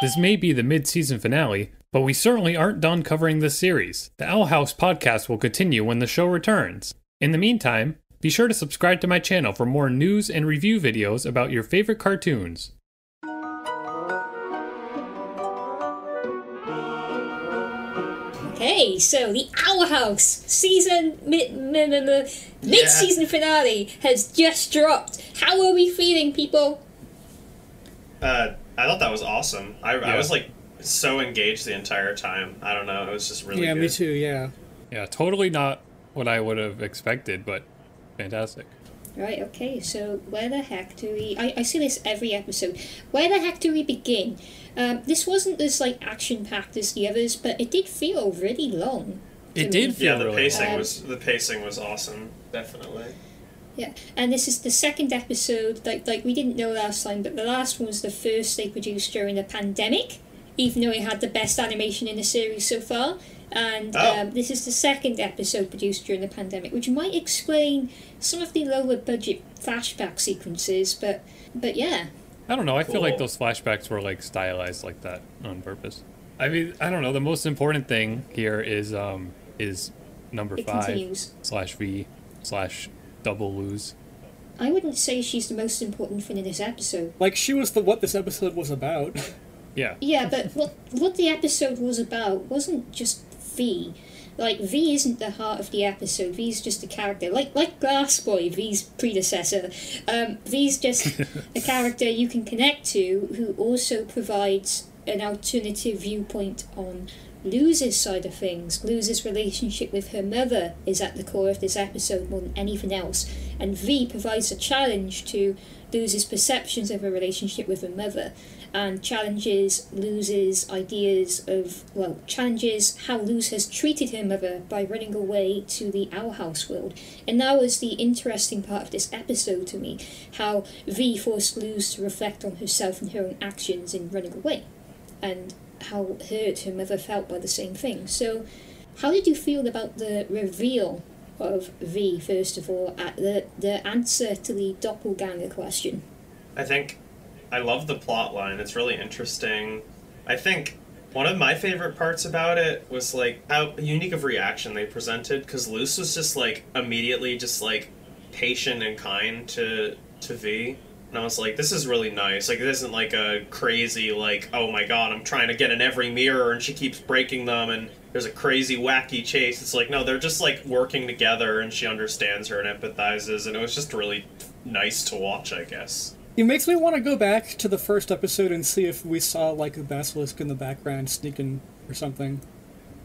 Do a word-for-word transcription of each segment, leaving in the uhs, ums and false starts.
This may be the mid-season finale, but we certainly aren't done covering this series. The Owl House podcast will continue when the show returns. In the meantime, be sure to subscribe to my channel for more news and review videos about your favorite cartoons. Okay, so the Owl House season mid mid mid mid season finale has just dropped. How are we feeling, people? Uh, I thought that was awesome. I, yeah. I was like so engaged the entire time. I don't know. It was just really. Yeah, good. Me too. Yeah. Yeah, totally not what I would have expected, but fantastic. Right. Okay. So where the heck do we? I I see this every episode. Where the heck do we begin? Um, this wasn't as like action-packed as the others, but it did feel really long. It did feel really long. Yeah, the pacing um, was the pacing was awesome, definitely. Yeah, and this is the second episode. Like like we didn't know last time, but the last one was the first they produced during the pandemic, even though it had the best animation in the series so far. And oh. um, this is the second episode produced during the pandemic, which might explain some of the lower budget flashback sequences. But but yeah. I don't know. I cool. feel like those flashbacks were like stylized like that on purpose. I mean, I don't know. The most important thing here is um is number it five continues. slash V slash double Luz. I wouldn't say she's the most important thing in this episode. Like she was the what this episode was about. Yeah. Yeah, but what what the episode was about wasn't just V. Like V isn't the heart of the episode. V's just a character. Like like Glassboy, V's predecessor. Um, V's just a character you can connect to who also provides an alternative viewpoint on Luz's side of things. Luz's relationship with her mother is at the core of this episode more than anything else. And V provides a challenge to Luz's perceptions of her relationship with her mother. And challenges Luz's ideas of, well, challenges how Luz has treated her mother by running away to the Owl House world. And that was the interesting part of this episode to me, how V forced Luz to reflect on herself and her own actions in running away, and how hurt her mother felt by the same thing. So, how did you feel about the reveal of V, first of all, at the, the answer to the doppelganger question? I think... I love the plot line. It's really interesting. I think one of my favorite parts about it was like how unique of reaction they presented, because Luz was just like immediately just like patient and kind to to V, and I was like, this is really nice. Like it isn't like a crazy like, oh my god, I'm trying to get in every mirror and she keeps breaking them and there's a crazy wacky chase. It's like no, they're just like working together and she understands her and empathizes, and it was just really nice to watch, I guess. It makes me want to go back to the first episode and see if we saw, like, a basilisk in the background sneaking or something.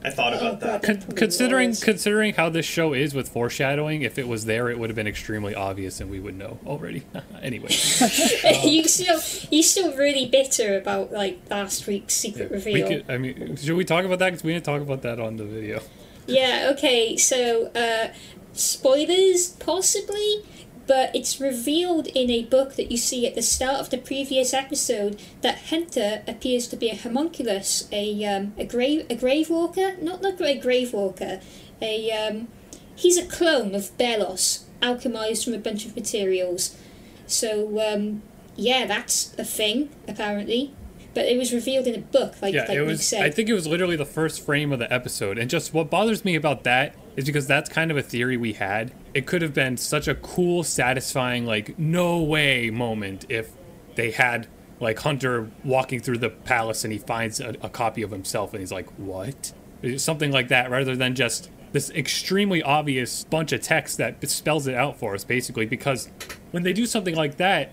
I thought about that. Con considering was. considering how this show is with foreshadowing, if it was there, it would have been extremely obvious and we would know already. Anyway. uh, you still, you're still really bitter about, like, last week's secret yeah, reveal. We could, I mean, should we talk about that? Because we didn't talk about that on the video. Yeah, okay, so, uh, spoilers, possibly? But it's revealed in a book that you see at the start of the previous episode that Hunter appears to be a homunculus, a um, a grave a grave walker, not not a grave walker, a um, he's a clone of Belos, alchemized from a bunch of materials. So um, yeah, that's a thing apparently. But it was revealed in a book, like yeah, like it was, Nick said. I think it was literally the first frame of the episode, and just what bothers me about that is because that's kind of a theory we had. It could have been such a cool, satisfying, like, no way moment if they had, like, Hunter walking through the palace and he finds a, a copy of himself and he's like, what? Something like that, rather than just this extremely obvious bunch of text that spells it out for us, basically, because when they do something like that,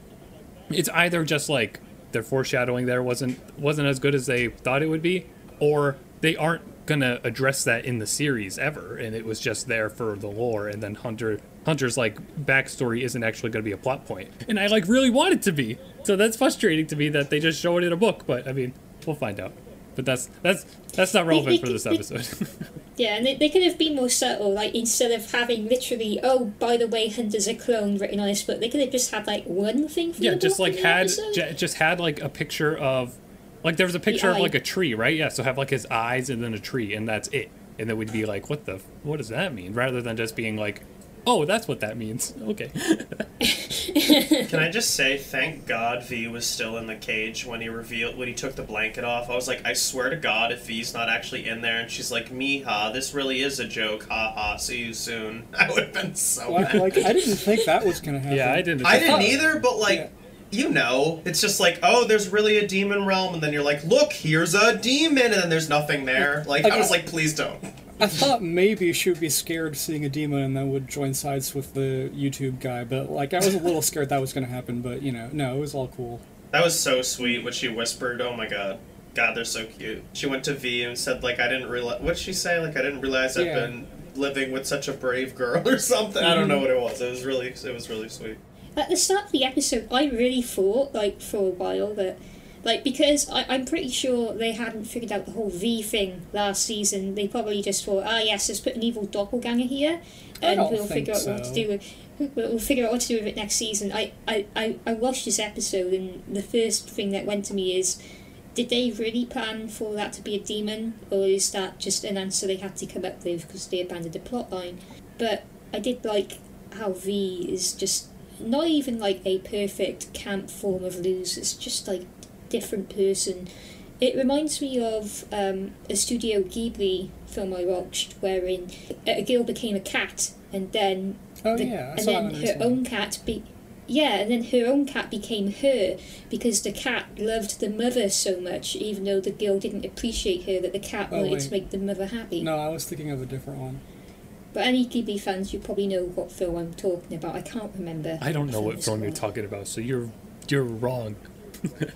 it's either just, like, their foreshadowing there wasn't wasn't as good as they thought it would be, or they aren't gonna address that in the series ever, and it was just there for the lore, and then Hunter Hunter's like backstory isn't actually gonna be a plot point, and I like really want it to be, so that's frustrating to me that they just show it in a book. But I mean, we'll find out. But that's that's that's not relevant they, they, for this episode. They, yeah, and they, they could have been more subtle. Like instead of having literally, oh, by the way, Hunter's a clone written on this book, they could have just had like one thing. For yeah, the just like had j just had like a picture of. Like, there was a picture of, like, a tree, right? Yeah, so have, like, his eyes and then a tree, and that's it. And then we'd be like, what the... What does that mean? Rather than just being like, Oh, that's what that means. Okay. Can I just say, thank God V was still in the cage when he revealed when he took the blanket off. I was like, I swear to God, if V's not actually in there, and she's like, "Meha, this really is a joke. Ha ha. See you soon." I would have been so well, mad. Like, I didn't think that was gonna happen. Yeah, I didn't. I didn't either. But like. Yeah. You know, it's just like, oh, there's really a demon realm, and then you're like, look, here's a demon, and then there's nothing there. Like, okay. I was like, please don't. I thought maybe she would be scared seeing a demon and then would join sides with the YouTube guy, but, like, I was a little scared that was going to happen, but, you know, no, it was all cool. That was so sweet when she whispered, oh my god. God, they're so cute. She went to V and said, like, I didn't realize, what'd she say? Like, I didn't realize yeah. I've been living with such a brave girl or something. I don't know what it was. It was really, it was really sweet. At the start of the episode, I really thought, like, for a while that, like, because I, I'm pretty sure they hadn't figured out the whole V thing last season. They probably just thought, ah, yes, let's put an evil doppelganger here, and we'll figure out so. what to do with we'll figure out what to do with it next season. I, I, I, I watched this episode, and the first thing that went to me is, did they really plan for that to be a demon, or is that just an answer they had to come up with because they abandoned the plot line? But I did like how V is just not even like a perfect camp form of Luz, it's just like different person. It reminds me of um, a Studio Ghibli film I watched wherein a girl became a cat and then oh, the, yeah, and then her own cat be yeah and then her own cat became her because the cat loved the mother so much, even though the girl didn't appreciate her, that the cat oh, wanted wait. to make the mother happy. No, I was thinking of a different one. But any Ghibli fans, you probably know what film I'm talking about. I can't remember. I don't know what film you're talking about, so you're you're wrong.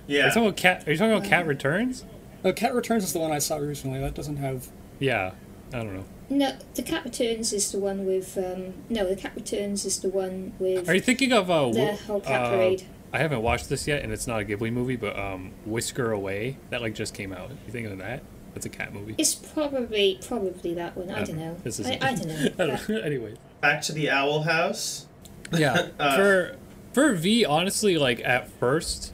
Yeah. Are you talking about Cat, are you talking about um, Cat Returns? No, Cat Returns is the one I saw recently. That doesn't have... Yeah, I don't know. No, the Cat Returns is the one with... Um, no, the Cat Returns is the one with... Are you thinking of... Uh, the whole Cat uh, Parade. I haven't watched this yet, and it's not a Ghibli movie, but um, Whisker Away, that like just came out. You thinking of that? It's a cat movie. It's probably probably that one. I don't know. This is I, I don't know. I don't know. Anyway, back to the Owl House. Yeah. uh, for for V, honestly, like at first,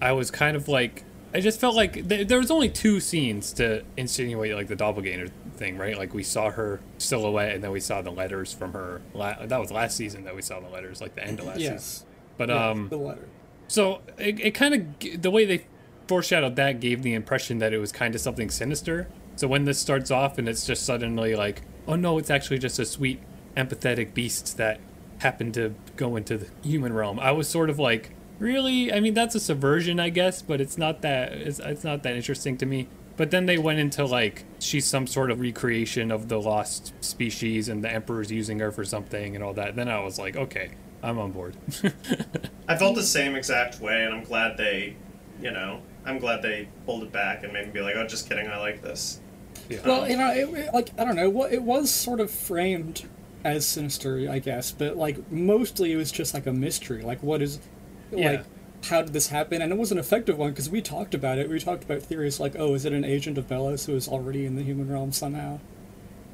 I was kind of like, I just felt like th- there was only two scenes to insinuate like the doppelganger thing, right? Like we saw her silhouette, and then we saw the letters from her. La- that was last season that we saw the letters, like the end of last yeah. season. But yeah, um, the letter. So it it kind of the way they. foreshadowed that gave the impression that it was kind of something sinister. So when this starts off and it's just suddenly like, oh no, it's actually just a sweet, empathetic beast that happened to go into the human realm. I was sort of like, really? I mean, that's a subversion, I guess, but it's not that it's, it's not that interesting to me. But then they went into like, she's some sort of recreation of the lost species and the emperor's using her for something and all that. Then I was like, okay, I'm on board. I felt the same exact way, and I'm glad they, you know, I'm glad they pulled it back and made me be like, oh, just kidding, I like this. Yeah. Well, you know, it, it, like, I don't know, it was sort of framed as sinister, I guess, but, like, mostly it was just, like, a mystery. Like, what is, yeah. like, how did this happen? And it was an effective one, because we talked about it. We talked about theories like, oh, is it an agent of Belos who is already in the human realm somehow?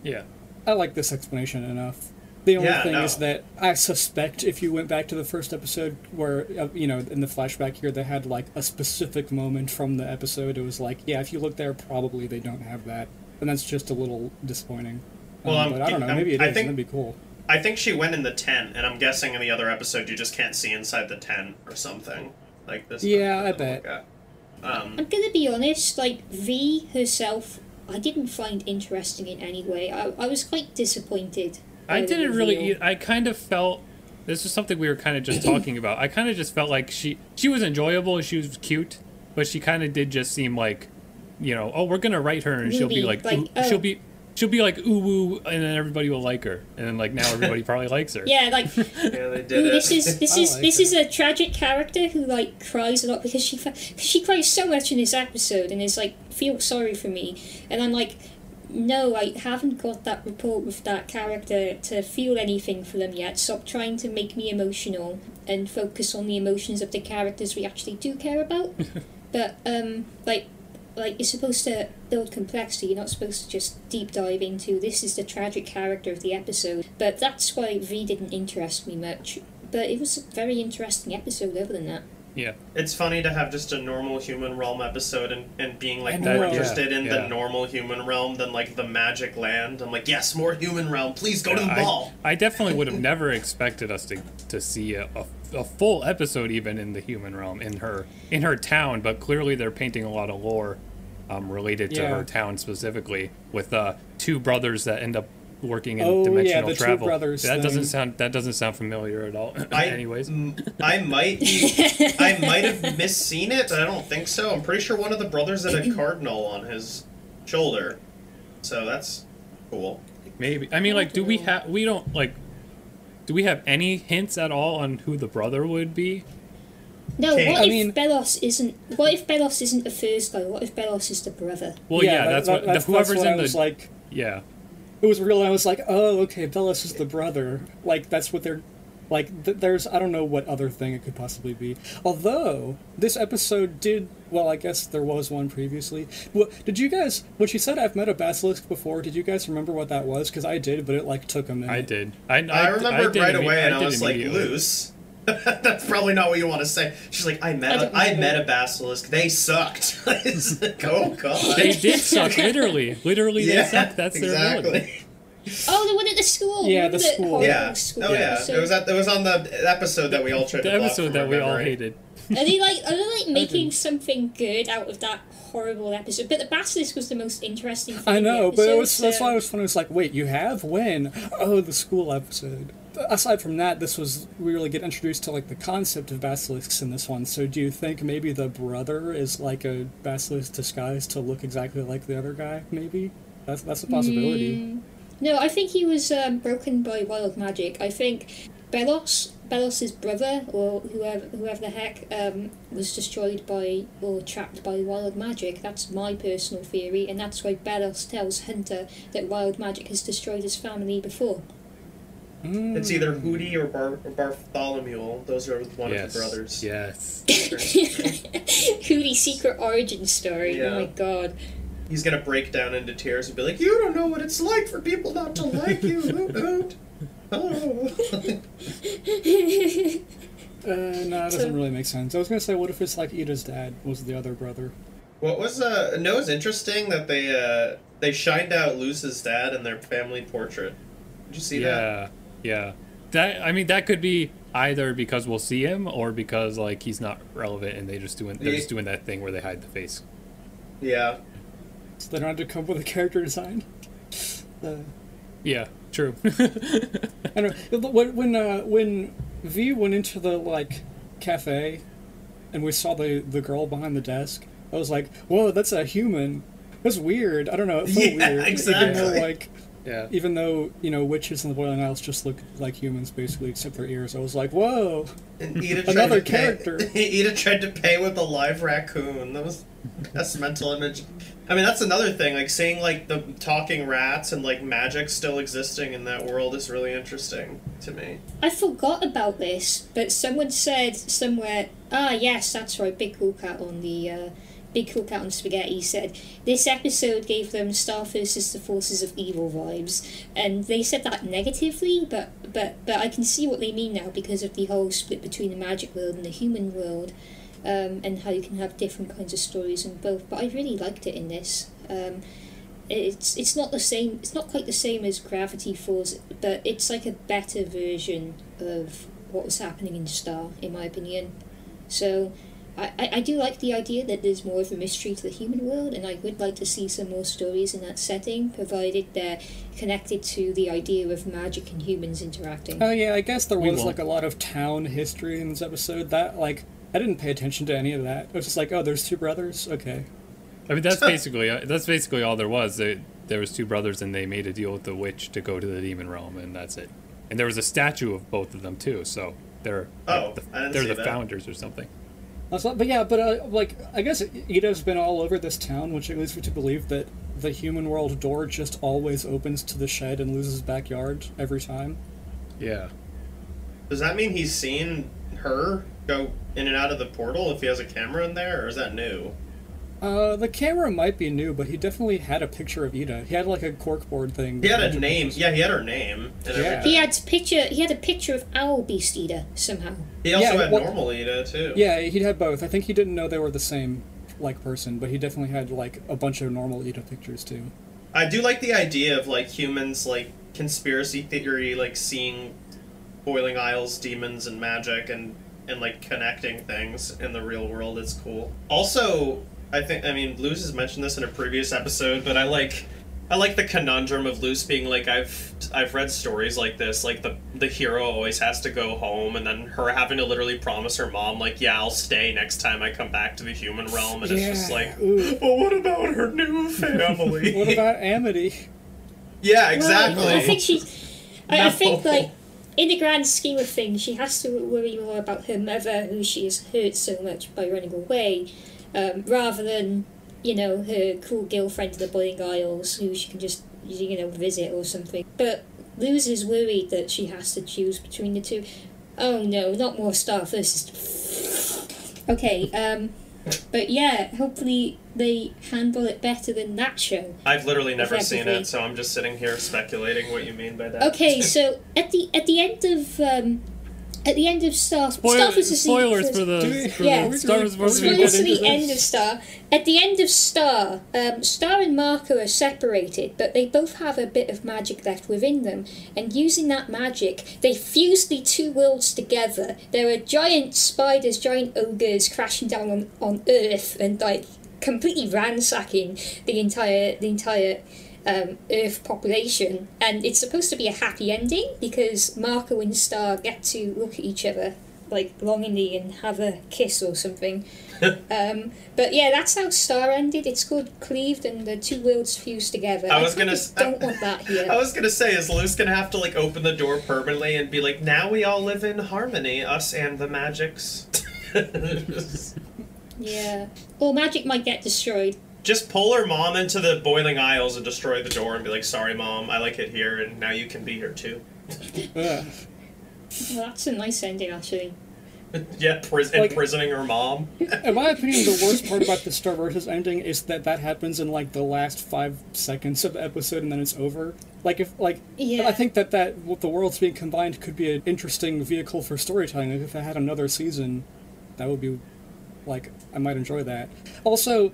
Yeah. I like this explanation enough. The only yeah, thing no. is that I suspect if you went back to the first episode where, you know, in the flashback here, they had, like, a specific moment from the episode. It was like, yeah, if you look there, probably they don't have that. And that's just a little disappointing. Well, um, but I don't know. I'm, maybe it I is. Think, that'd be cool. I think she went in the tent, and I'm guessing in the other episode you just can't see inside the tent or something. Like this. Yeah, I bet. Like um, I'm going to be honest. Like, V herself, I didn't find interesting in any way. I, I was quite disappointed. I didn't really, I kind of felt, this is something we were kind of just talking about, I kind of just felt like she, she was enjoyable, she was cute, but she kind of did just seem like, you know, oh, we're going to write her and Ruby, she'll be like, like oh. she'll be, she'll be like, ooh, woo, and then everybody will like her. And then, like, now everybody probably likes her. Yeah, like, yeah, they did ooh, this is, this is, like this her. is a tragic character who, like, cries a lot because she, she cries so much in this episode and is like, feel sorry for me. And I'm like, no, I haven't got that rapport with that character to feel anything for them yet. Stop trying to make me emotional and focus on the emotions of the characters we actually do care about. But, um, like, like you're supposed to build complexity. You're not supposed to just deep dive into this is the tragic character of the episode. But that's why V didn't interest me much. But it was a very interesting episode other than that. Yeah. It's funny to have just a normal human realm episode and, and being like and more yeah, interested in yeah. the normal human realm than like the magic land. I'm like, yes, more human realm. Please go yeah, to the I, ball. I definitely would have never expected us to to see a, a, a full episode even in the human realm in her in her town. But clearly they're painting a lot of lore um, related to yeah. her town specifically with uh, two brothers that end up working in oh, dimensional yeah, the travel. Two brothers that thing. doesn't sound that doesn't sound familiar at all. I, Anyways, I might I might have misseen it, but I don't think so. I'm pretty sure one of the brothers had a cardinal on his shoulder, so that's cool. Maybe I mean like do we have we don't like do we have any hints at all on who the brother would be? No, King. what I if mean, Belos isn't? What if Belos isn't the first guy? What if Belos is the brother? Well, yeah, yeah that, that's what that's, whoever's that's what in I was the like. Yeah. It was real. I was like, oh, okay, Belos is the brother. Like, that's what they're... Like, th there's... I don't know what other thing it could possibly be. Although, this episode did... Well, I guess there was one previously. Well, did you guys... When she said, I've met a basilisk before, did you guys remember what that was? Because I did, but it, like, took a minute. I did. I, I, I remember I did right away, and I, I was like, Luz. That's probably not what you want to say. She's like, I met I, a, I met a basilisk. They sucked. Like, oh, God. They did suck, literally. Literally, yeah, they sucked. That's exactly. their ability. Oh, the one at the school. Yeah, the school. Yeah. School. Oh, yeah. So, it was at, it was on the episode that we all tried to The episode that we all hated. Are they, like, are they, like, making something good out of that horrible episode? But the basilisk was the most interesting thing. I know, but it was, so. that's why it was funny. It was like, wait, you have? When? Oh, the school episode. Aside from that, this was we really get introduced to like the concept of basilisks in this one. So do you think maybe the brother is like a basilisk disguised to look exactly like the other guy? Maybe that's that's a possibility. Mm. No, I think he was um, broken by wild magic. I think Belos, Belos's brother, or whoever whoever the heck, um, was destroyed by or trapped by wild magic. That's my personal theory, and that's why Belos tells Hunter that wild magic has destroyed his family before. Mm. It's either Hooty or, Bar or Bartholomew. Those are one yes. of the brothers. Yes. Hooty's secret origin story. Yeah. Oh my God. He's gonna break down into tears and be like, "You don't know what it's like for people not to like you." Hoot hoot. Oh. uh, no, it doesn't really make sense. I was gonna say, what if it's like Eda's dad was the other brother? What was uh? No, it's interesting that they uh they shined out Luz's dad in their family portrait. Did you see yeah. that? Yeah, that I mean that could be either because we'll see him or because like he's not relevant and they just doing they're just doing that thing where they hide the face. Yeah, so they don't have to come up with a character design. Uh, yeah, true. I don't know when when, uh, when V went into the like cafe, and we saw the the girl behind the desk. I was like, whoa, that's a human. That's weird. I don't know. It felt yeah, weird. Exactly. Even though, like. Yeah. Even though, you know, witches in the Boiling Isles just look like humans, basically, except their ears. I was like, whoa! And Eda another character! Eda tried to pay with a live raccoon. That was the best mental image. I mean, that's another thing. Like, seeing, like, the talking rats and, like, magic still existing in that world is really interesting to me. I forgot about this, but someone said somewhere, ah, yes, that's right, Big Cool Cat on the, uh... Big Cool Cat and Spaghetti said this episode gave them Star versus the Forces of Evil vibes, and they said that negatively, but but but I can see what they mean now because of the whole split between the magic world and the human world, um, and how you can have different kinds of stories in both. But I really liked it in this. Um, it's it's not the same. It's not quite the same as Gravity Falls, but it's like a better version of what was happening in Star, in my opinion. So. I, I do like the idea that there's more of a mystery to the human world, and I would like to see some more stories in that setting, provided they're connected to the idea of magic and humans interacting. Oh yeah, I guess there was like a lot of town history in this episode. That like I didn't pay attention to any of that. I was just like, oh, there's two brothers. Okay. I mean, that's basically that's basically all there was. There, there was two brothers, and they made a deal with the witch to go to the demon realm, and that's it. And there was a statue of both of them too, so they're oh, like, the, they're the founders or something. But yeah, but uh, like I guess Eda's been all over this town, which leads me to believe that the human world door just always opens to the shed and Luz's backyard every time. Yeah. Does that mean he's seen her go in and out of the portal if he has a camera in there, or is that new? Uh, the camera might be new, but he definitely had a picture of Eda. He had like a corkboard thing. He had a name. Pictures. Yeah, he had her name. Yeah. He had picture. He had a picture of Owl Beast Eda somehow. He also yeah, had well, normal Eda too. Yeah, he had both. I think he didn't know they were the same like person, but he definitely had like a bunch of normal Eda pictures too. I do like the idea of like humans like conspiracy theory, like seeing Boiling Isles, demons, and magic, and and like connecting things in the real world. It's cool. Also. I think, I mean, Luz has mentioned this in a previous episode, but I like, I like the conundrum of Luz being like, I've, I've read stories like this, like the the hero always has to go home, and then her having to literally promise her mom, like, yeah, I'll stay next time I come back to the human realm, and yeah. It's just like, ooh. Well, what about her new family? What about Amity? Yeah, exactly. Well, I think she, I, no. I think like, in the grand scheme of things, she has to worry more about her mother, who she has hurt so much by running away. Um, rather than, you know, her cool girlfriend of the Boiling Isles, who she can just, you know, visit or something. But Luz is worried that she has to choose between the two. Oh no, not more Star versus. Okay, um, but yeah, hopefully they handle it better than that show. I've literally never seen it, so I'm just sitting here speculating what you mean by that. Okay, so at the at the end of. Um, At the end of Star... Spoiler, Star versus spoilers for the... For yeah, the Star spoilers for the end of Star. At the end of Star, um, Star and Marco are separated, but they both have a bit of magic left within them. And using that magic, they fuse the two worlds together. There are giant spiders, giant ogres crashing down on, on Earth and, like, completely ransacking the entire... the entire Um, Earth population, and it's supposed to be a happy ending because Marco and Star get to look at each other like longingly and have a kiss or something. um, but yeah, that's how Star ended. It's called Cleaved, and the two worlds fused together. I was I gonna. S- don't want that here. I was gonna say, is Luz gonna have to like open the door permanently and be like, now we all live in harmony, us and the magics. Yeah, or magic might get destroyed. Just pull her mom into the Boiling Isles and destroy the door and be like, sorry, Mom, I like it here, and now you can be here, too. Well, that's a nice ending, actually. Yeah, pris- like, imprisoning her mom. In my opinion, the worst part about the Star versus ending is that that happens in, like, the last five seconds of the episode, and then it's over. Like, if, like, yeah. I think that, that what the worlds being combined could be an interesting vehicle for storytelling. Like, if I had another season, that would be, like, I might enjoy that. Also...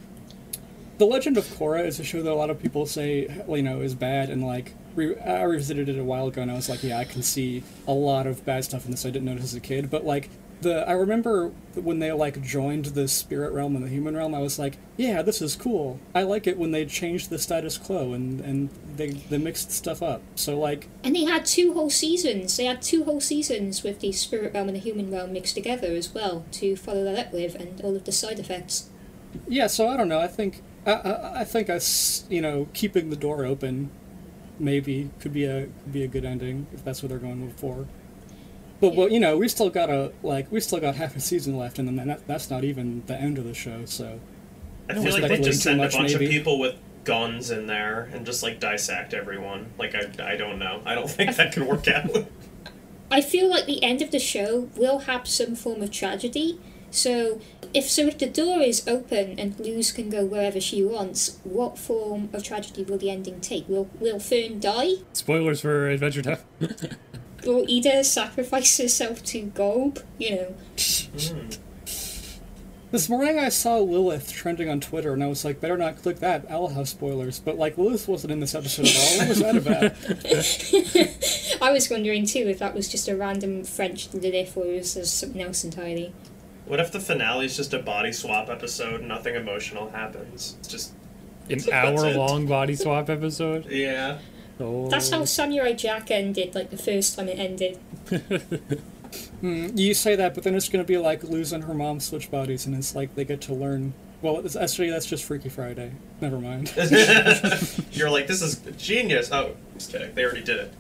The Legend of Korra is a show that a lot of people say, you know, is bad, and, like, re- I revisited it a while ago, and I was like, yeah, I can see a lot of bad stuff in this I didn't notice as a kid, but, like, the I remember when they, like, joined the spirit realm and the human realm, I was like, yeah, this is cool. I like it when they changed the status quo, and, and they, they mixed stuff up, so, like... And they had two whole seasons. They had two whole seasons with the spirit realm and the human realm mixed together as well, to follow that up with, and all of the side effects. Yeah, so I don't know, I think... I, I, I think us, you know, keeping the door open, maybe could be a could be a good ending if that's what they're going for. But yeah. Well, you know, we still got a like we still got half a season left, and then that, that's not even the end of the show. So I feel like they just send much, a bunch maybe. of people with guns in there and just like dissect everyone. Like I, I don't know. I don't think that could work out. I feel like the end of the show will have some form of tragedy. So if so if the door is open and Luz can go wherever she wants, what form of tragedy will the ending take? Will will Fern die? Spoilers for Adventure Time. Will Eda sacrifice herself to Golb? You know. Mm. This morning I saw Lilith trending on Twitter and I was like, better not click that, Owl House spoilers. But like Lilith wasn't in this episode at all. What was that about? I was wondering too if that was just a random French Lilith or it was something else entirely. What if the finale is just a body swap episode? Nothing emotional happens. It's just an hour-long body swap episode. Yeah, oh. That's how Samurai Jack ended. Like the first time it ended. mm, you say that, but then it's gonna be like Luz and her mom switch bodies, and it's like they get to learn. Well, it's actually that's just Freaky Friday. Never mind. You're like, this is genius. Oh, just kidding. They already did it.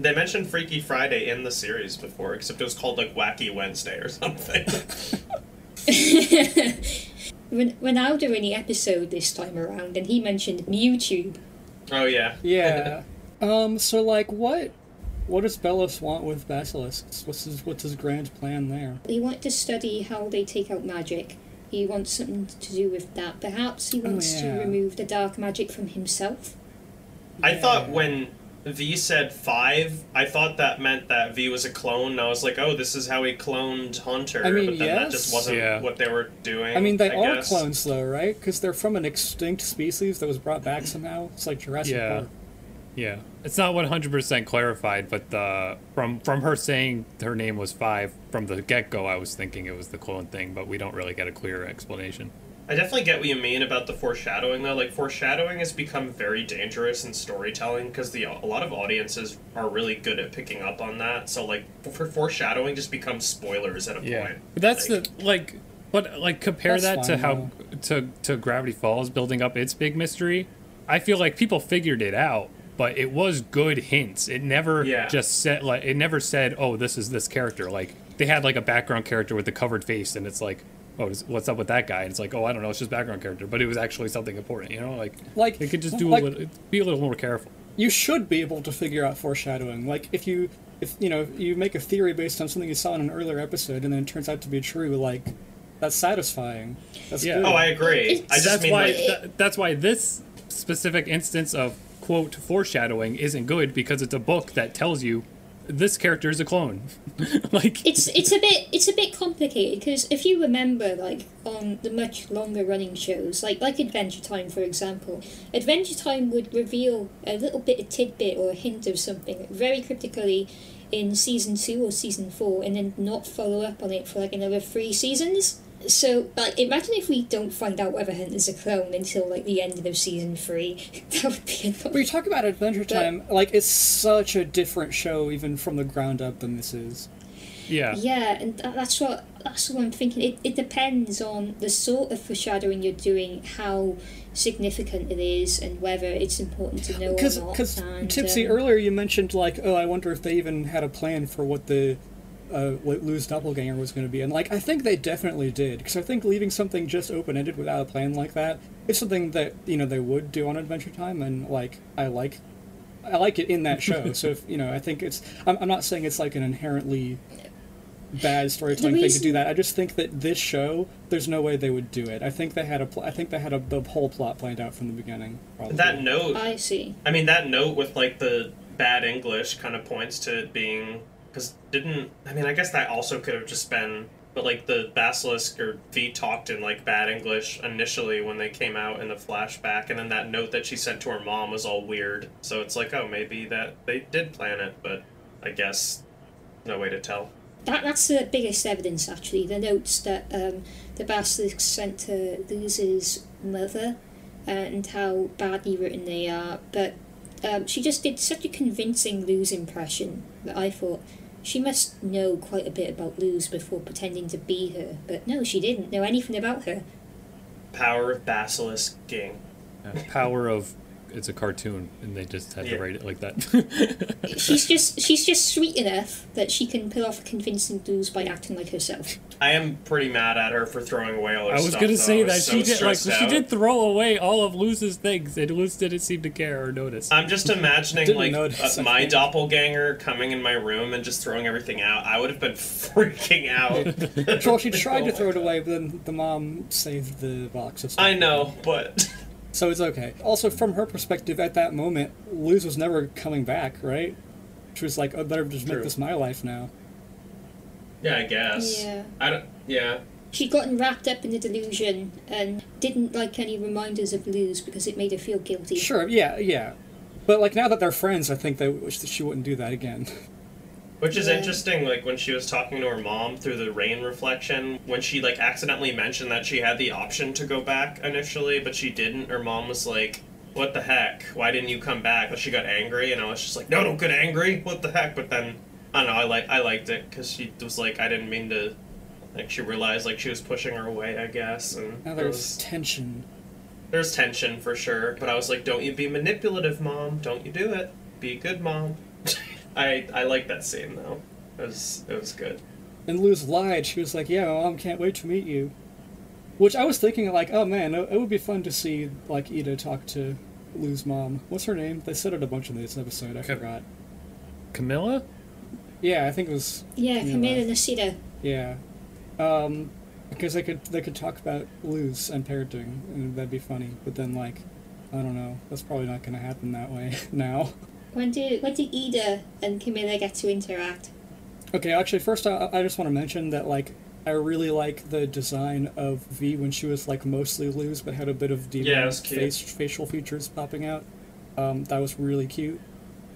They mentioned Freaky Friday in the series before, except it was called like Wacky Wednesday or something. Ren- Ronaldo in the episode this time around, and he mentioned MewTube. Oh yeah, yeah. um. So like, what, what does Belos want with Basilisk? What's his What's his grand plan there? He wanted to study how they take out magic, He wants something to do with that. Perhaps he wants oh, yeah. to remove the dark magic from himself. I yeah. thought when V said five, I thought that meant that V was a clone, and I was like, oh, this is how he cloned Hunter. I mean, but then yes. that just wasn't yeah. what they were doing. I mean, they I are guess. clones, though, right? Because they're from an extinct species that was brought back somehow. It's like Jurassic yeah. Park. Yeah. It's not one hundred percent clarified, but the, from from her saying her name was five, from the get-go, I was thinking it was the clone thing, but we don't really get a clear explanation. I definitely get what you mean about the foreshadowing, though. Like, foreshadowing has become very dangerous in storytelling because the a lot of audiences are really good at picking up on that. So, like, for foreshadowing just becomes spoilers at a yeah. point. But that's like, the, like, but, like, compare that to how, to, to Gravity Falls building up its big mystery. I feel like people figured it out, but it was good hints. It never yeah. just said, like, it never said, oh, this is this character. Like, they had, like, a background character with a covered face, and it's like, oh, what's up with that guy? And it's like, oh, I don't know, it's just background character, but it was actually something important, you know? Like, like they could just do like, a little, be a little more careful. You should be able to figure out foreshadowing. Like, if you, if you know, you make a theory based on something you saw in an earlier episode, and then it turns out to be true, like, that's satisfying. That's yeah. good. Oh, I agree. I just that's mean, why like... th- that's why this specific instance of quote foreshadowing isn't good, because it's a book that tells you this character is a clone. Like it's it's a bit it's a bit complicated, because if you remember, like, on the much longer running shows, like like Adventure Time, for example, Adventure Time would reveal a little bit of tidbit or a hint of something very cryptically in season two or season four, and then not follow up on it for like another three seasons. So, like, imagine if we don't find out whether Hunter's a clone until, like, the end of season three. That would be annoying. We talk about Adventure Time, but, like, it's such a different show, even from the ground up, than this is. Yeah. Yeah, and that's what that's what I'm thinking. It it depends on the sort of foreshadowing you're doing, how significant it is, and whether it's important to know Cause, or not. Because, Tipsy, um, earlier you mentioned, like, oh, I wonder if they even had a plan for what the... Uh, what Lou's doppelganger was going to be, and like I think they definitely did, because I think leaving something just open-ended without a plan like that is something that, you know, they would do on Adventure Time, and like I like I like it in that show. So if, you know, I think it's I'm, I'm not saying it's like an inherently bad storytelling reason... thing to do that. I just think that this show, there's no way they would do it. I think they had a pl- I think they had a the whole plot planned out from the beginning, probably. That note I see I mean that note with like the bad English kind of points to it being Because didn't... I mean, I guess that also could have just been... But, like, the Basilisk or V talked in, like, bad English initially when they came out in the flashback. And then that note that she sent to her mom was all weird. So it's like, oh, maybe that they did plan it. But I guess no way to tell. That That's the biggest evidence, actually. The notes that um, the Basilisk sent to Luz's mother, uh, and how badly written they are. But um, she just did such a convincing Luz impression that I thought... She must know quite a bit about Luz before pretending to be her, but no, she didn't know anything about her. Power of Basilisk King. Yeah, power of... It's a cartoon, and they just had yeah. to write it like that. she's just she's just sweet enough that she can pull off a convincing Luz by acting like herself. I am pretty mad at her for throwing away all her stuff. I was going to say that. She did, like, she did throw away all of Luz's things, and Luz didn't seem to care or notice. I'm just imagining, like, uh, my doppelganger coming in my room and just throwing everything out. I would have been freaking out. Well, she tried to throw it away, but then the mom saved the box of stuff. I know, but... So it's okay. Also, from her perspective at that moment, Luz was never coming back, right? She was like, oh, better just True. make this my life now. Yeah, I guess. Yeah. I don't, yeah. She'd gotten wrapped up in the delusion and didn't like any reminders of Luz because it made her feel guilty. Sure, yeah, yeah. But, like, now that they're friends, I think they wish that she wouldn't do that again. Which is yeah. interesting, like, when she was talking to her mom through the rain reflection, when she, like, accidentally mentioned that she had the option to go back initially, but she didn't, her mom was like, what the heck? Why didn't you come back? But she got angry, and I was just like, no, don't get angry! What the heck? But then, I don't know, I, like, I liked it, because she was like, I didn't mean to... Like, she realized, like, she was pushing her away, I guess, and... Now there's was, tension. There's tension, for sure, but I was like, don't you be manipulative, Mom. Don't you do it. Be good, Mom. I, I like that scene, though. It was it was good. And Luz lied. She was like, yeah, my mom can't wait to meet you. Which I was thinking, like, oh, man, it, it would be fun to see, like, Eda talk to Luz's mom. What's her name? They said it a bunch in this episode. I Cam- forgot. Camila? Yeah, I think it was... Yeah, Camila Noceda. Yeah. Um, Because they could they could talk about Luz and parenting, and that'd be funny. But then, like, I don't know. That's probably not going to happen that way now. When do when do Eda and Camila get to interact? Okay, actually, first I, I just want to mention that, like, I really like the design of V when she was, like, mostly Luz, but had a bit of demon yeah, face, facial features popping out. Um, that was really cute.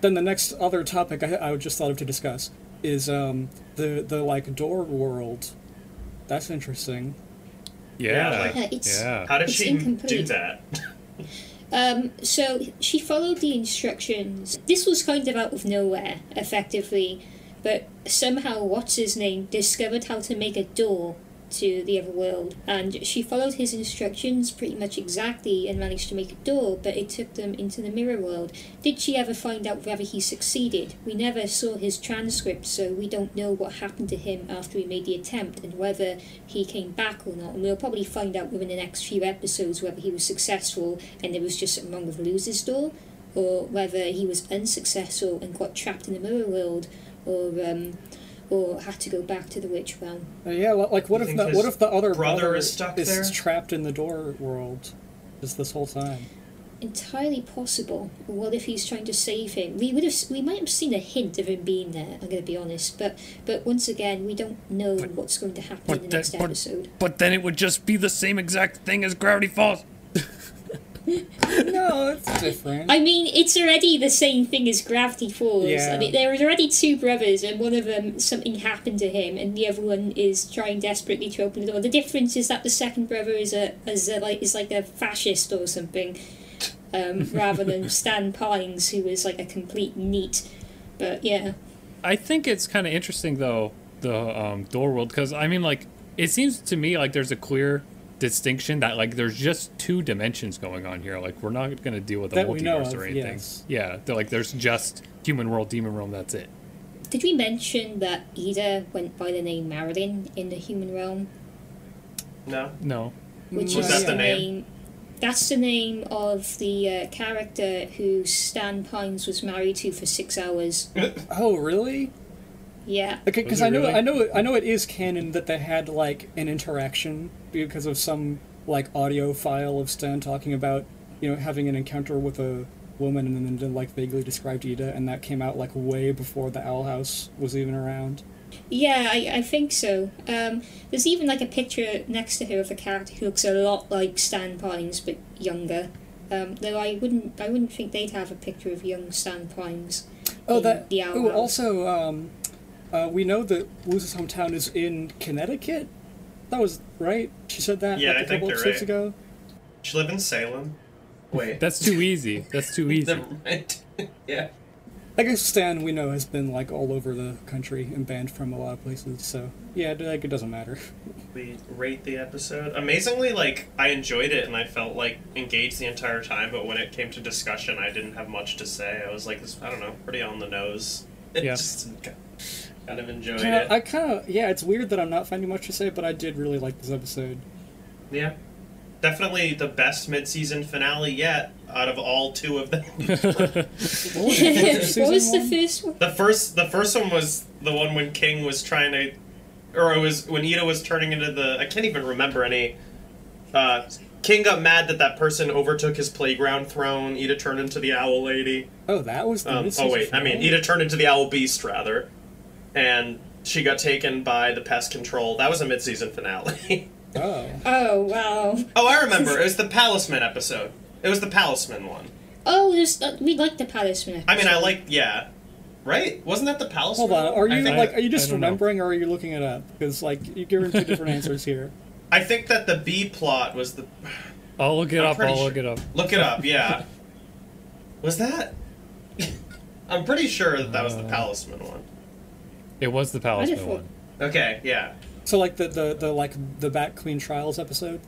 Then the next other topic I, I just thought of to discuss is um, the, the, like, door world. That's interesting. Yeah. yeah, like, yeah, it's, yeah. How did it's she incomplete. do that? Um, so she followed the instructions. This was kind of out of nowhere, effectively, but somehow What's-His-Name discovered how to make a door to the other world, and she followed his instructions pretty much exactly and managed to make a door, but it took them into the mirror world. Did she ever find out whether he succeeded? We never saw his transcript, so we don't know what happened to him after he made the attempt and whether he came back or not, and we'll probably find out within the next few episodes whether he was successful and there was just something wrong with Luz's door, or whether he was unsuccessful and got trapped in the mirror world, or um or had to go back to the witch realm. Uh, yeah, like, what if the what if the other brother, brother is stuck is there? Trapped in the door world, just this whole time? Entirely possible. What if he's trying to save him? We would have, we might have seen a hint of him being there. I'm going to be honest, but but once again, we don't know but, what's going to happen in the that, next but, episode. But then it would just be the same exact thing as Gravity Falls. No, it's different. I mean, it's already the same thing as Gravity Falls. Yeah. I mean, there was already two brothers, and one of them, something happened to him, and the other one is trying desperately to open the door. The difference is that the second brother is a, is a like is like a fascist or something, um, rather than Stan Pines, who is like a complete neat. But yeah, I think it's kind of interesting though, the um, door world, because I mean, like, it seems to me like there's a clear distinction that, like, there's just two dimensions going on here. Like, we're not going to deal with the multiverse or anything. Yes. Yeah, they're like, there's just human world, demon realm, that's it. Did we mention that Eda went by the name Marilyn in the human realm? No. No. Which was is that the name? name? That's the name of the uh, character who Stan Pines was married to for six hours. Oh, really? Yeah. Okay, because I know, really? I know, I know, it is canon that they had, like, an interaction because of some, like, audio file of Stan talking about, you know, having an encounter with a woman, and then, like, vaguely described Eda, and that came out, like, way before the Owl House was even around. Yeah, I, I think so. Um, there's even, like, a picture next to her of a character who looks a lot like Stan Pines but younger. Um, though I wouldn't, I wouldn't think they'd have a picture of young Stan Pines. Oh, in that. The Owl oh, House. also. Um, Uh, we know that Luz's hometown is in Connecticut. That was right. She said that yeah, like I a couple think episodes right. ago. She lived in Salem. Wait, that's too easy. That's too easy. Yeah. I guess Stan, we know, has been, like, all over the country and banned from a lot of places. So yeah, like, it doesn't matter. We rate the episode. Amazingly, like, I enjoyed it and I felt, like, engaged the entire time. But when it came to discussion, I didn't have much to say. I was like, this, I don't know, pretty on the nose. It yeah. just. Kind of enjoyed kinda, it. I kind of, yeah, it's weird that I'm not finding much to say, but I did really like this episode. Yeah. Definitely the best mid-season finale yet out of all two of them. what was, the, first what was the first one? The first, the first one was the one when King was trying to, or it was when Eda was turning into the, I can't even remember any, uh, King got mad that that person overtook his playground throne. Eda turned into the owl lady. Oh, that was the um, Oh, wait, finale? I mean, Eda turned into the owl beast, rather. And she got taken by the pest control. That was a mid-season finale. Oh. Oh, wow. Oh, I remember. It was the Palisman episode. It was the Palisman one. Oh, there's, uh, we like the Palisman episode. I mean, I like, yeah. Right? Wasn't that the Palisman? Hold on. Are you, I, like, are you just remembering know. or are you looking it up? Because, like, you're giving two different answers here. I think that the B plot was the... I'll look it I'm up. I'll sure. look it up. Look it up, yeah. Was that? I'm pretty sure that that was the Palisman one. It was the Palisman one. Okay, yeah. So, like, the, the, the like the Bat Queen Trials episode.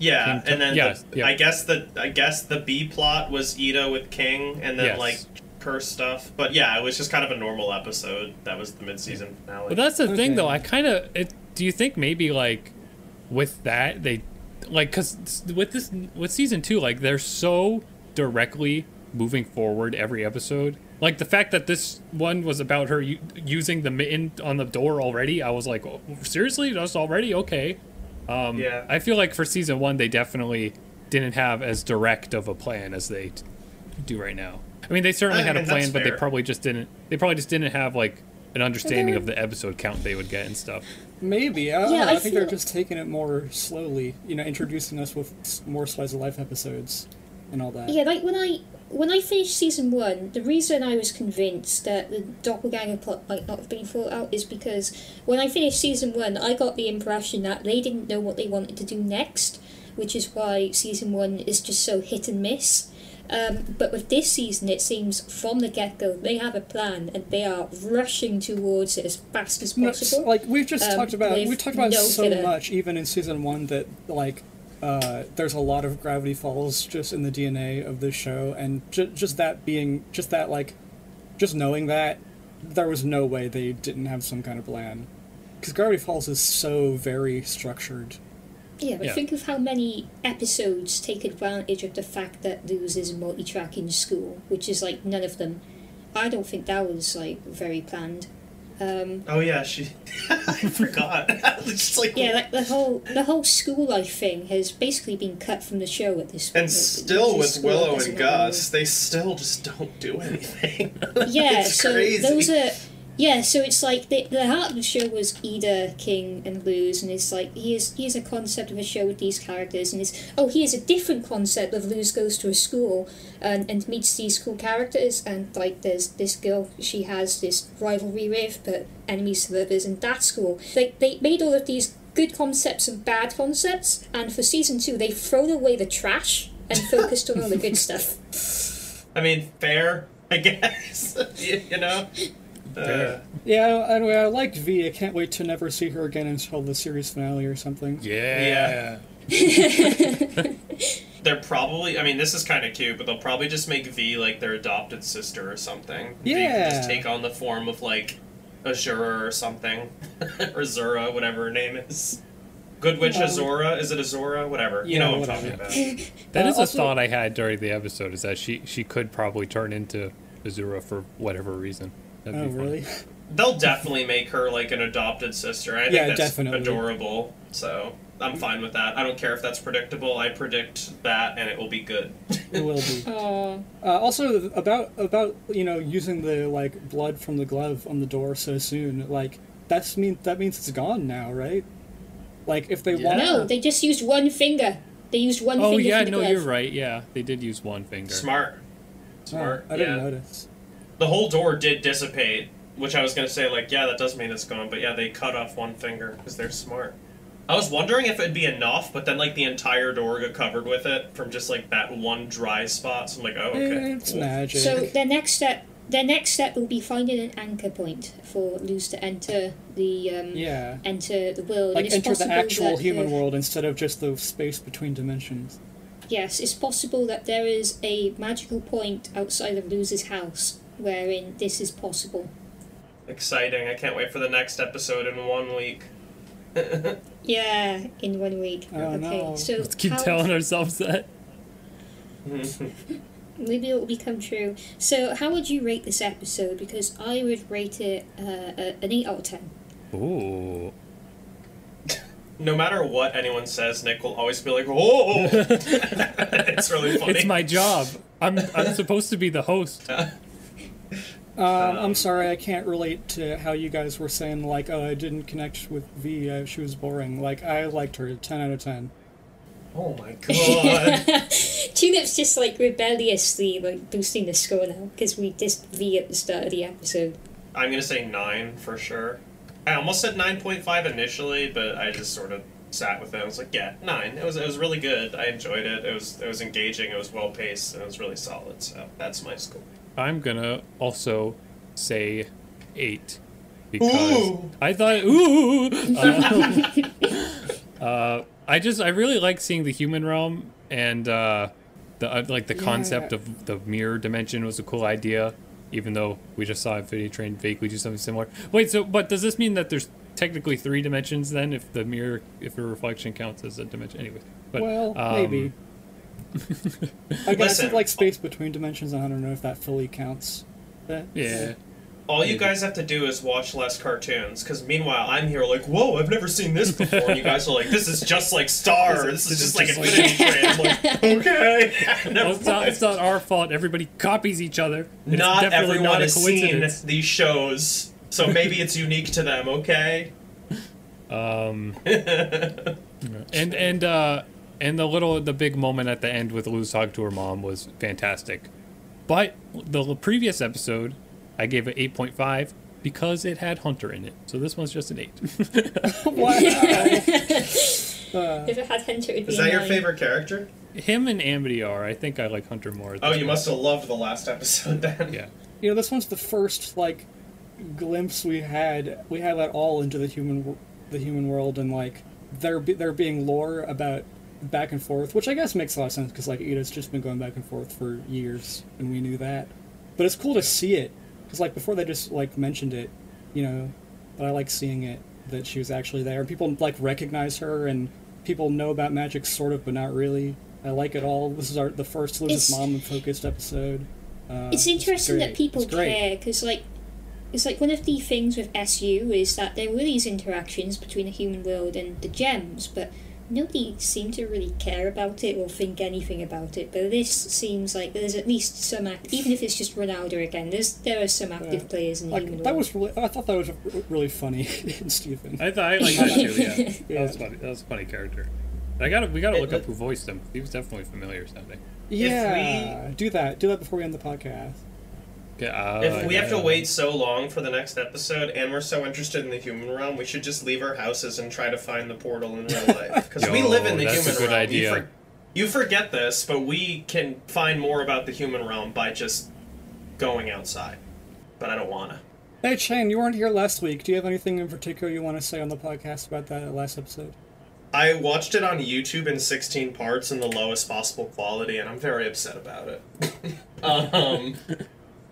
Yeah, and then yeah, the, yeah. I guess the I guess the B plot was Eda with King, and then yes. like curse stuff. But yeah, it was just kind of a normal episode. That was the mid-season finale. But that's the okay. thing, though. I kind of do you think maybe like with that they like because with this with season two, like, they're so directly moving forward every episode. Like, the fact that this one was about her u- using the mitten on the door already, I was like, oh, seriously? That's already? Okay. Um, yeah. I feel like for season one, they definitely didn't have as direct of a plan as they t- do right now. I mean, they certainly I had mean, a plan, but fair. they probably just didn't. They probably just didn't have like an understanding of the episode count they would get and stuff. Maybe. I don't yeah, know. I, I think feel... they're just taking it more slowly. You know, introducing us with more slice of life episodes and all that. Yeah, like when I when I finished season one, the reason I was convinced that the doppelganger plot might not have been thought out is because when I finished season one, I got the impression that they didn't know what they wanted to do next, which is why season one is just so hit and miss. Um, but with this season, it seems from the get-go they have a plan and they are rushing towards it as fast as possible. Like we've just um, talked about, we talked about no so filler. much even in season one that like uh, there's a lot of Gravity Falls just in the D N A of this show, and ju- just that being, just that like, just knowing that there was no way they didn't have some kind of plan, because Gravity Falls is so very structured. Yeah, but yeah. think of how many episodes take advantage of the fact that Luz is multi-track in school, which is, like, none of them. I don't think that was, like, very planned. Um, oh, yeah, she... I forgot. Just like, yeah, like, the whole the whole school life thing has basically been cut from the show at this point. And still with Willow and Gus, they still just don't do anything. Yeah, it's so crazy. Those are... Yeah, so it's like the, the heart of the show was Eda, King, and Luz, and it's like here's here's a concept of a show with these characters, and it's oh here's a different concept of Luz goes to a school and, and meets these cool characters, and like there's this girl she has this rivalry with, but enemies to others in that school. Like they made all of these good concepts and bad concepts, and for season two they thrown away the trash and focused on all the good stuff. I mean, fair, I guess. you, you know. Uh, yeah, anyway, I liked V. I can't wait to never see her again until the series finale or something. Yeah. yeah. They're probably, I mean, this is kind of cute, but they'll probably just make V like their adopted sister or something. Yeah. V can just take on the form of like Azura or something. or Zura, whatever her name is. Good Witch um, Azura? Is it Azura? Whatever. Yeah, you know what I'm talking about. That uh, is also, a thought I had during the episode, is that she, she could probably turn into Azura for whatever reason. Oh, really? They'll definitely make her like an adopted sister. I think yeah, that's definitely. adorable. So I'm fine with that. I don't care if that's predictable. I predict that, and it will be good. It will be. Uh, also, about about you know using the like blood from the glove on the door so soon. Like that's mean that means it's gone now, right? Like if they yeah. want. No, they just used one finger. They used one. Oh, finger yeah, no, glove. You're right. Yeah, they did use one finger. Smart. Smart. Oh, I didn't yeah. notice. The whole door did dissipate, which I was going to say, like, yeah, that does mean it's gone, but yeah, they cut off one finger, because they're smart. I was wondering if it'd be enough, but then, like, the entire door got covered with it from just, like, that one dry spot, so I'm like, oh, okay. It's cool. Magic. So their next step their next step will be finding an anchor point for Luz to enter the, um, yeah. enter the world. Like, enter the actual human the... world instead of just the space between dimensions. Yes, it's possible that there is a magical point outside of Luz's house, wherein this is possible. Exciting. I can't wait for the next episode in one week. yeah, in one week. Oh, okay, no. So let's keep how... telling ourselves that. Maybe it will become true. So how would you rate this episode? Because I would rate it uh, an eight out of ten. Ooh. No matter what anyone says, Nick will always be like, oh! It's really funny. It's my job. I'm I'm supposed to be the host. Um, I'm sorry, I can't relate to how you guys were saying, like, oh, I didn't connect with V, uh, she was boring. Like, I liked her, ten out of ten. Oh my god. Tunip's just, like, rebelliously, like, boosting the score now, because we dissed V at the start of the episode. I'm gonna say nine, for sure. I almost said nine point five initially, but I just sort of sat with it. I was like, yeah, nine. It was it was really good. I enjoyed it. It was, it was engaging, it was well-paced, and it was really solid, so that's my score. I'm gonna also say eight because ooh. I thought ooh. Uh, uh, I just I really like seeing the human realm and uh, the uh, like the concept yeah. of the mirror dimension was a cool idea, even though we just saw Infinity Train vaguely do something similar. Wait, so but does this mean that there's technically three dimensions then? If the mirror, if a reflection counts as a dimension, anyway. But, well, um, maybe. I guess it's like space between dimensions. I don't know if that fully counts. But, yeah. all you guys have to do is watch less cartoons, because meanwhile I'm here like, whoa, I've never seen this before, and you guys are like, this is just like Star, this is, this is just, just like Infinity Train. Like, okay. Well, it's, not, it's not our fault. Everybody copies each other. It's not everyone not has seen these shows, so maybe it's unique to them, okay? Um, and and uh, and the little the big moment at the end with Luz talking to her mom was fantastic, but the previous episode I gave it eight point five because it had Hunter in it, so this one's just an eight. Wow! uh, if it had Hunter, it'd be is that nine. Your favorite character? Him and Amity are. I think I like Hunter more. Oh, you must have loved the last episode then. Yeah. You know, this one's the first like glimpse we had. We had that all into the human. world. the human world, and like there be, there being lore about back and forth, which I guess makes a lot of sense because like Eda's just been going back and forth for years and we knew that, but it's cool to see it because like before they just like mentioned it, you know, but I like seeing it that she was actually there. People like recognize her and people know about magic sort of, but not really. I like it all. This is our the first Luz's mom focused episode. Uh, it's interesting it's that people it's care because like it's like one of the things with S U is that there were these interactions between the human world and the gems, but nobody seemed to really care about it or think anything about it. But this seems like there's at least some act, even if it's just Ronaldo again. There's there are some active yeah. players in the like, human that world. Was really, I thought that was really funny, Stephen. I thought I liked that too. Yeah. yeah, that was funny. That was a funny character. I got we got to look up who voiced him. He was definitely familiar sounding. Yeah, if we... do that. Do that before we end the podcast. Uh, if we yeah. have to wait so long for the next episode and we're so interested in the human realm, we should just leave our houses and try to find the portal in real life. Because we live in the human realm. Idea. You, for- you forget this, but we can find more about the human realm by just going outside. But I don't want to. Hey, Shane, you weren't here last week. Do you have anything in particular you want to say on the podcast about that last episode? I watched it on YouTube in sixteen parts in the lowest possible quality, and I'm very upset about it. um...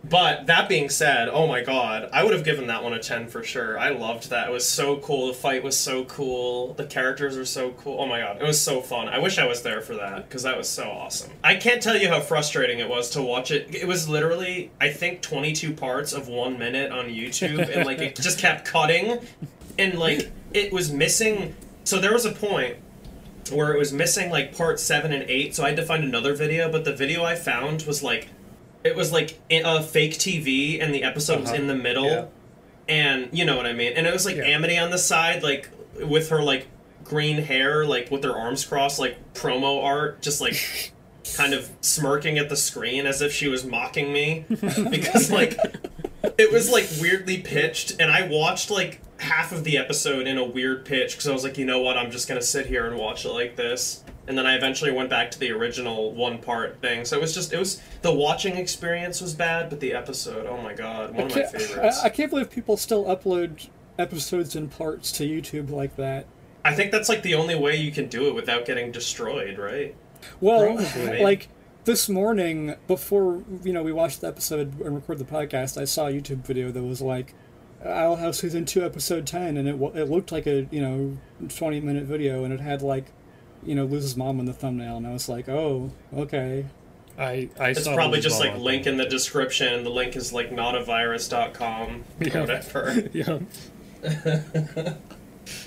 But that being said, oh my god, I would have given that one a ten for sure. I loved that. It was so cool. The fight was so cool. The characters were so cool. Oh my god, it was so fun. I wish I was there for that, because that was so awesome. I can't tell you how frustrating it was to watch it. It was literally, I think, twenty-two parts of one minute on YouTube, and like it just kept cutting, and like it was missing. So there was a point where it was missing like part seven and eight, so I had to find another video, but the video I found was like It was like a fake T V, and the episode was uh-huh. in the middle, yeah. and you know what I mean. And it was like yeah. Amity on the side, like with her like green hair, like with her arms crossed, like promo art, just like kind of smirking at the screen as if she was mocking me, because like it was like weirdly pitched, and I watched like half of the episode in a weird pitch because I was like, you know what, I'm just gonna sit here and watch it like this. And then I eventually went back to the original one-part thing. So it was just, it was, the watching experience was bad, but the episode, oh my god, one of my favorites. I, I can't believe people still upload episodes in parts to YouTube like that. I think that's, like, the only way you can do it without getting destroyed, right? Well, Probably. like, this morning, before, you know, we watched the episode and recorded the podcast, I saw a YouTube video that was like, Owl House Season two, Episode ten, and it it looked like a, you know, twenty-minute video, and it had, like, you know, Luz's mom in the thumbnail, and I was like, oh, okay. I, I It's saw probably Luz's just, like, link there. In the description. The link is, like, not a virus dot com or yeah. whatever. yeah.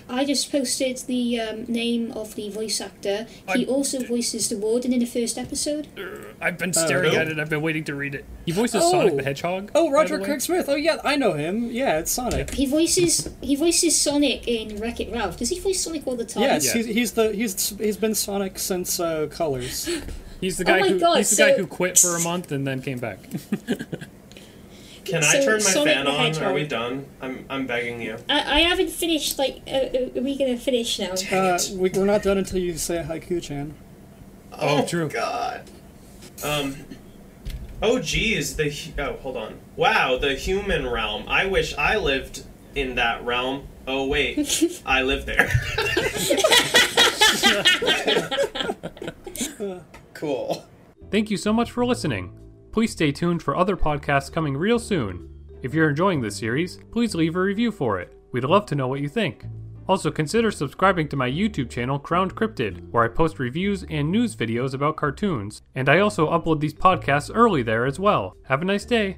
I just posted the um, name of the voice actor. He I, also voices the warden in the first episode. I've been staring uh, no. at it. I've been waiting to read it. He voices oh. Sonic the Hedgehog. Oh, Roger Craig Smith. Oh, yeah, I know him. Yeah, it's Sonic. Yeah. He voices he voices Sonic in Wreck-It Ralph. Does he voice Sonic all the time? Yes, yeah. he's, he's the he's he's been Sonic since uh, Colors. He's the guy oh who God, he's the so... guy who quit for a month and then came back. Can so I turn my Sonic fan on? Are we done? I'm I'm begging you. I, I haven't finished, like, uh, are we going to finish now? Uh, we, we're not done until you say haiku-chan. Oh, oh, true. God. Um, oh, geez, the, oh, hold on. Wow, the human realm. I wish I lived in that realm. Oh, wait, I live there. Cool. Thank you so much for listening. Please stay tuned for other podcasts coming real soon. If you're enjoying this series, please leave a review for it. We'd love to know what you think. Also, consider subscribing to my YouTube channel, Crowned Cryptid, where I post reviews and news videos about cartoons, and I also upload these podcasts early there as well. Have a nice day!